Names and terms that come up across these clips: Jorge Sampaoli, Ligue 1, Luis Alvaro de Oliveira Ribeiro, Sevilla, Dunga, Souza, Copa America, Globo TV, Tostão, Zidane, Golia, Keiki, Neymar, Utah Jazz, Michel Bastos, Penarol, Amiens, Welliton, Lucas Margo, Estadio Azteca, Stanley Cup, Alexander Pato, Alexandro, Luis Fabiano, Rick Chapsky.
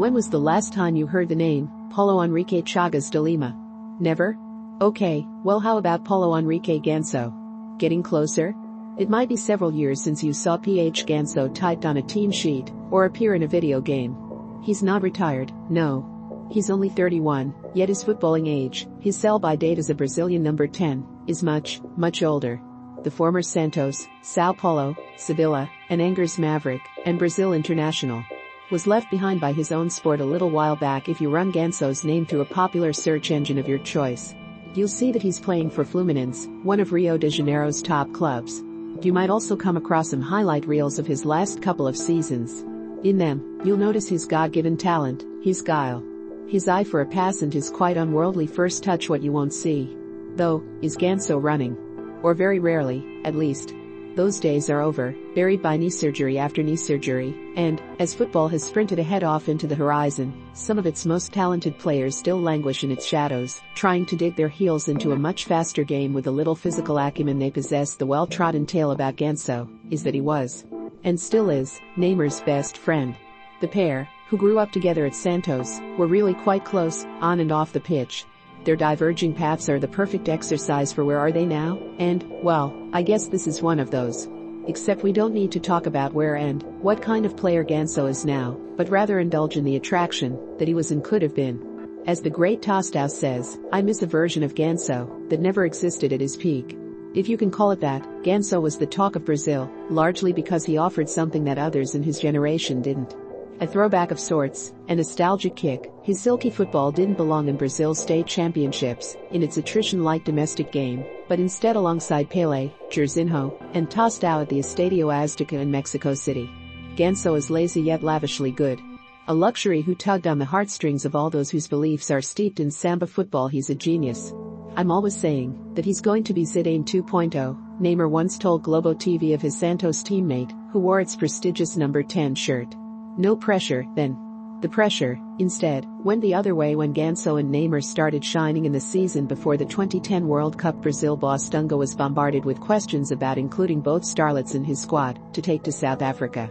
When was the last time you heard the name, Paulo Henrique Chagas de Lima? Never? Okay, well how about Paulo Henrique Ganso? Getting closer? It might be several years since you saw PH Ganso typed on a team sheet, or appear in a video game. He's not retired, no. He's only 31, yet his footballing age, his sell-by date as a Brazilian number 10, is much, much older. The former Santos, Sao Paulo, Sevilla, and Angers Maverick, and Brazil international. Was left behind by his own sport a little while back. If you run Ganso's name through a popular search engine of your choice, you'll see that he's playing for Fluminense, one of Rio de Janeiro's top clubs. You might also come across some highlight reels of his last couple of seasons. In them, you'll notice his God-given talent, his guile, his eye for a pass and his quite unworldly first touch. What you won't see, though, is Ganso running. Or very rarely, at least. Those days are over, buried by knee surgery after knee surgery, and, as football has sprinted ahead off into the horizon, some of its most talented players still languish in its shadows, trying to dig their heels into a much faster game with the little physical acumen they possess. The well-trodden tale about Ganso is that he was, and still is, Neymar's best friend. The pair, who grew up together at Santos, were really quite close, on and off the pitch. Their diverging paths are the perfect exercise for where are they now, and, well, I guess this is one of those. Except we don't need to talk about where and what kind of player Ganso is now, but rather indulge in the attraction that he was and could have been. As the great Tostão says, I miss a version of Ganso that never existed at his peak. If you can call it that, Ganso was the talk of Brazil, largely because he offered something that others in his generation didn't. A throwback of sorts, a nostalgic kick. His silky football didn't belong in Brazil's state championships, in its attrition-like domestic game, but instead alongside Pelé, Jairzinho, and Tostão at the Estadio Azteca in Mexico City. Ganso is lazy yet lavishly good. A luxury who tugged on the heartstrings of all those whose beliefs are steeped in samba football. He's a genius. I'm always saying that he's going to be Zidane 2.0, Neymar once told Globo TV of his Santos teammate, who wore its prestigious number 10 shirt. No pressure, then. The pressure, instead, went the other way when Ganso and Neymar started shining in the season before the 2010 World Cup. Brazil boss Dunga was bombarded with questions about including both starlets in his squad to take to South Africa.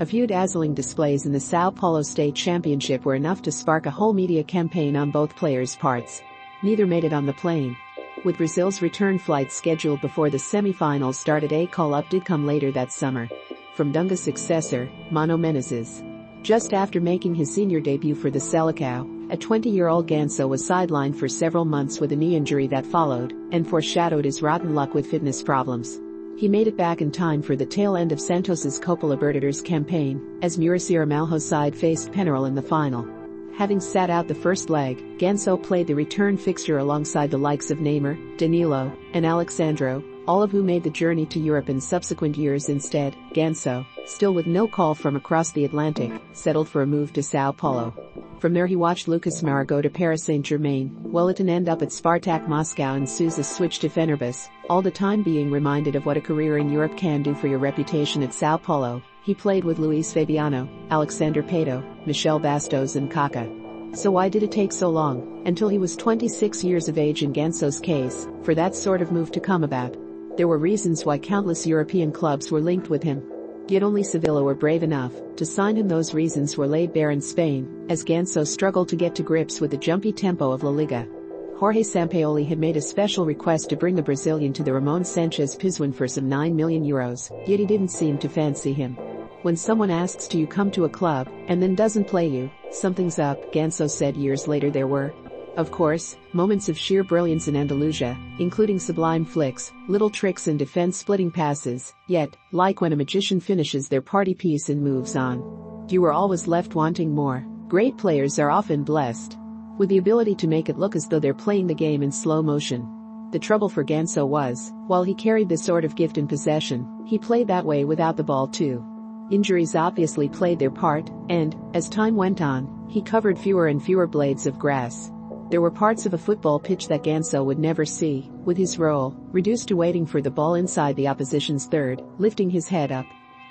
A few dazzling displays in the Sao Paulo State Championship were enough to spark a whole media campaign on both players' parts. Neither made it on the plane. With Brazil's return flight scheduled before the semi-finals started, a call-up did come later that summer. From Dunga's successor, Mano Menezes. Just after making his senior debut for the Selecao, a 20-year-old Ganso was sidelined for several months with a knee injury that followed and foreshadowed his rotten luck with fitness problems. He made it back in time for the tail end of Santos's Copa Libertadores campaign, as Muricy Ramalho's side faced Penarol in the final. Having sat out the first leg, Ganso played the return fixture alongside the likes of Neymar, Danilo, and Alexandro, all of whom made the journey to Europe in subsequent years. Instead, Ganso, still with no call from across the Atlantic, settled for a move to Sao Paulo. From there he watched Lucas Margo go to Paris Saint-Germain, Welliton end up at Spartak Moscow, and Souza switch to Fenerbahce, all the time being reminded of what a career in Europe can do for your reputation. At Sao Paulo, he played with Luis Fabiano, Alexander Pato, Michel Bastos and Kaká. So why did it take so long, until he was 26 years of age in Ganso's case, for that sort of move to come about? There were reasons why countless European clubs were linked with him. Yet only Sevilla were brave enough to sign him. Those reasons were laid bare in Spain, as Ganso struggled to get to grips with the jumpy tempo of La Liga. Jorge Sampaoli had made a special request to bring the Brazilian to the Ramon Sanchez Pizjuan for some €9 million, yet he didn't seem to fancy him. When someone asks to you come to a club and then doesn't play you, something's up, Ganso said years later. There were, of course, moments of sheer brilliance in Andalusia, including sublime flicks, little tricks and defense-splitting passes, yet, like when a magician finishes their party piece and moves on, you are always left wanting more. Great players are often blessed with the ability to make it look as though they're playing the game in slow motion. The trouble for Ganso was, while he carried this sort of gift in possession, he played that way without the ball too. Injuries obviously played their part, and, as time went on, he covered fewer and fewer blades of grass. There were parts of a football pitch that Ganso would never see, with his role reduced to waiting for the ball inside the opposition's third, lifting his head up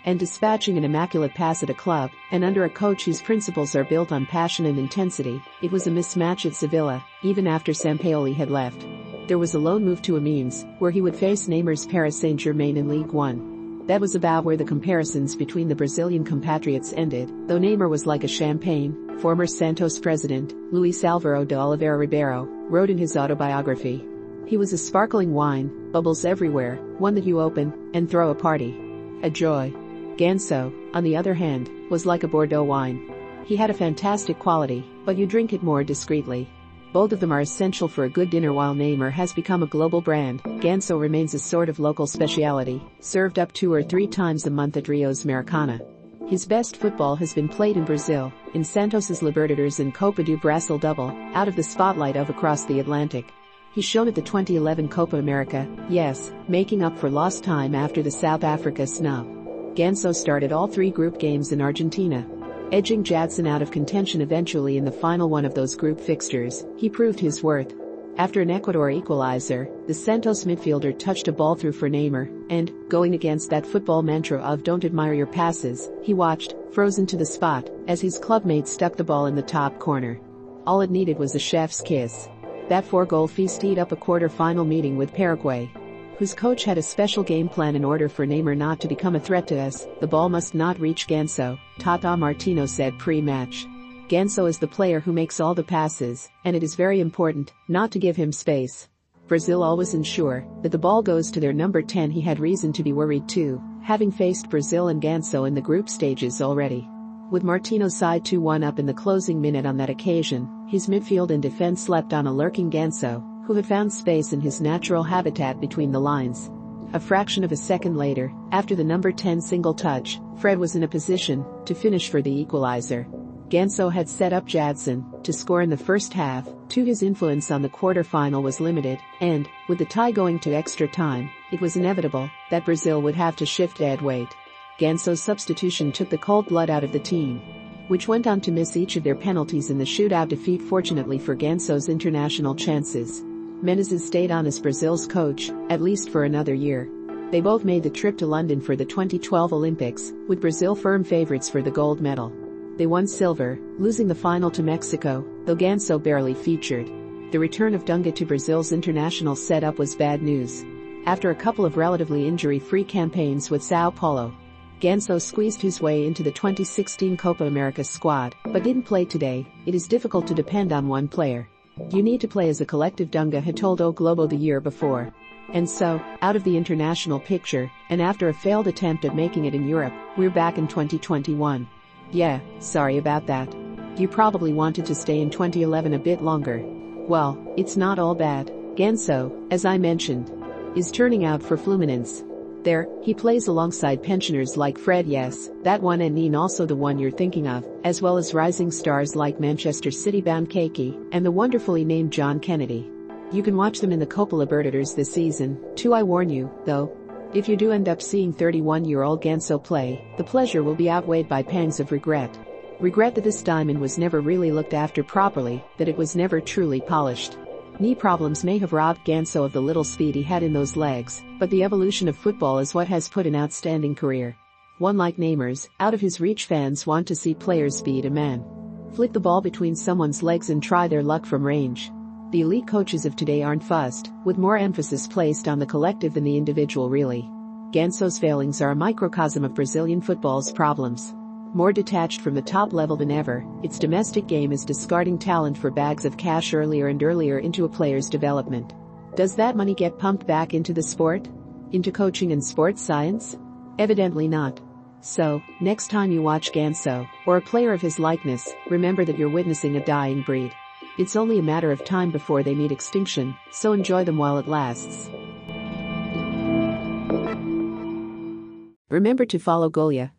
and dispatching an immaculate pass. At a club, and under a coach whose principles are built on passion and intensity, it was a mismatch. At Sevilla, even after Sampaoli had left, there was a loan move to Amiens, where he would face Neymar's Paris Saint-Germain in Ligue 1. That was about where the comparisons between the Brazilian compatriots ended, though Neymar was like a champagne, former Santos president, Luis Alvaro de Oliveira Ribeiro, wrote in his autobiography. He was a sparkling wine, bubbles everywhere, one that you open and throw a party. A joy. Ganso, on the other hand, was like a Bordeaux wine. He had a fantastic quality, but you drink it more discreetly. Both of them are essential for a good dinner. While Neymar has become a global brand, Ganso remains a sort of local speciality, served up 2 or 3 times a month at Rio's Maracana. His best football has been played in Brazil, in Santos' Libertadores and Copa do Brasil double, out of the spotlight of across the Atlantic. He shone at the 2011 Copa America, yes, making up for lost time after the South Africa snub. Ganso started all 3 group games in Argentina. Edging Jadson out of contention eventually in the final one of those group fixtures, he proved his worth. After an Ecuador equalizer, the Santos midfielder touched a ball through for Neymar, and, going against that football mantra of don't admire your passes, he watched, frozen to the spot, as his clubmate stuck the ball in the top corner. All it needed was a chef's kiss. That 4-goal feast teed up a quarter-final meeting with Paraguay, whose coach had a special game plan. In order for Neymar not to become a threat to us, the ball must not reach Ganso, Tata Martino said pre-match. Ganso is the player who makes all the passes, and it is very important not to give him space. Brazil always ensure that the ball goes to their number 10. He had reason to be worried too, having faced Brazil and Ganso in the group stages already. With Martino's side 2-1 up in the closing minute on that occasion, his midfield and defense slept on a lurking Ganso, who had found space in his natural habitat between the lines. A fraction of a second later, after the number 10 single touch, Fred was in a position to finish for the equalizer. Ganso had set up Jadson to score in the first half, too his influence on the quarterfinal was limited, and, with the tie going to extra time, it was inevitable that Brazil would have to shift dead weight. Ganso's substitution took the cold blood out of the team, which went on to miss each of their penalties in the shootout defeat. Fortunately for Ganso's international chances, Menezes stayed on as Brazil's coach, at least for another year. They both made the trip to London for the 2012 Olympics, with Brazil firm favorites for the gold medal. They won silver, losing the final to Mexico, though Ganso barely featured. The return of Dunga to Brazil's international setup was bad news. After a couple of relatively injury-free campaigns with Sao Paulo, Ganso squeezed his way into the 2016 Copa America squad, but didn't play today. It is difficult to depend on one player. You need to play as a collective, Dunga had told O Globo the year before. And so, out of the international picture, and after a failed attempt at making it in Europe, we're back in 2021. Yeah, sorry about that. You probably wanted to stay in 2011 a bit longer. Well, it's not all bad. Ganso, as I mentioned, is turning out for Fluminense. There, he plays alongside pensioners like Fred, yes, that one, and Nene, also the one you're thinking of, as well as rising stars like Manchester City-bound Keiki and the wonderfully named John Kennedy. You can watch them in the Copa Libertadores this season, too. I warn you, though, if you do end up seeing 31-year-old Ganso play, the pleasure will be outweighed by pangs of regret. Regret that this diamond was never really looked after properly, that it was never truly polished. Knee problems may have robbed Ganso of the little speed he had in those legs, but the evolution of football is what has put an outstanding career, one like Neymar's, out of his reach. Fans want to see players beat a man, flick the ball between someone's legs and try their luck from range. The elite coaches of today aren't fussed, with more emphasis placed on the collective than the individual really. Ganso's failings are a microcosm of Brazilian football's problems. More detached from the top level than ever, its domestic game is discarding talent for bags of cash earlier and earlier into a player's development. Does that money get pumped back into the sport? Into coaching and sports science? Evidently not. So, next time you watch Ganso, or a player of his likeness, remember that you're witnessing a dying breed. It's only a matter of time before they meet extinction, so enjoy them while it lasts. Remember to follow Golia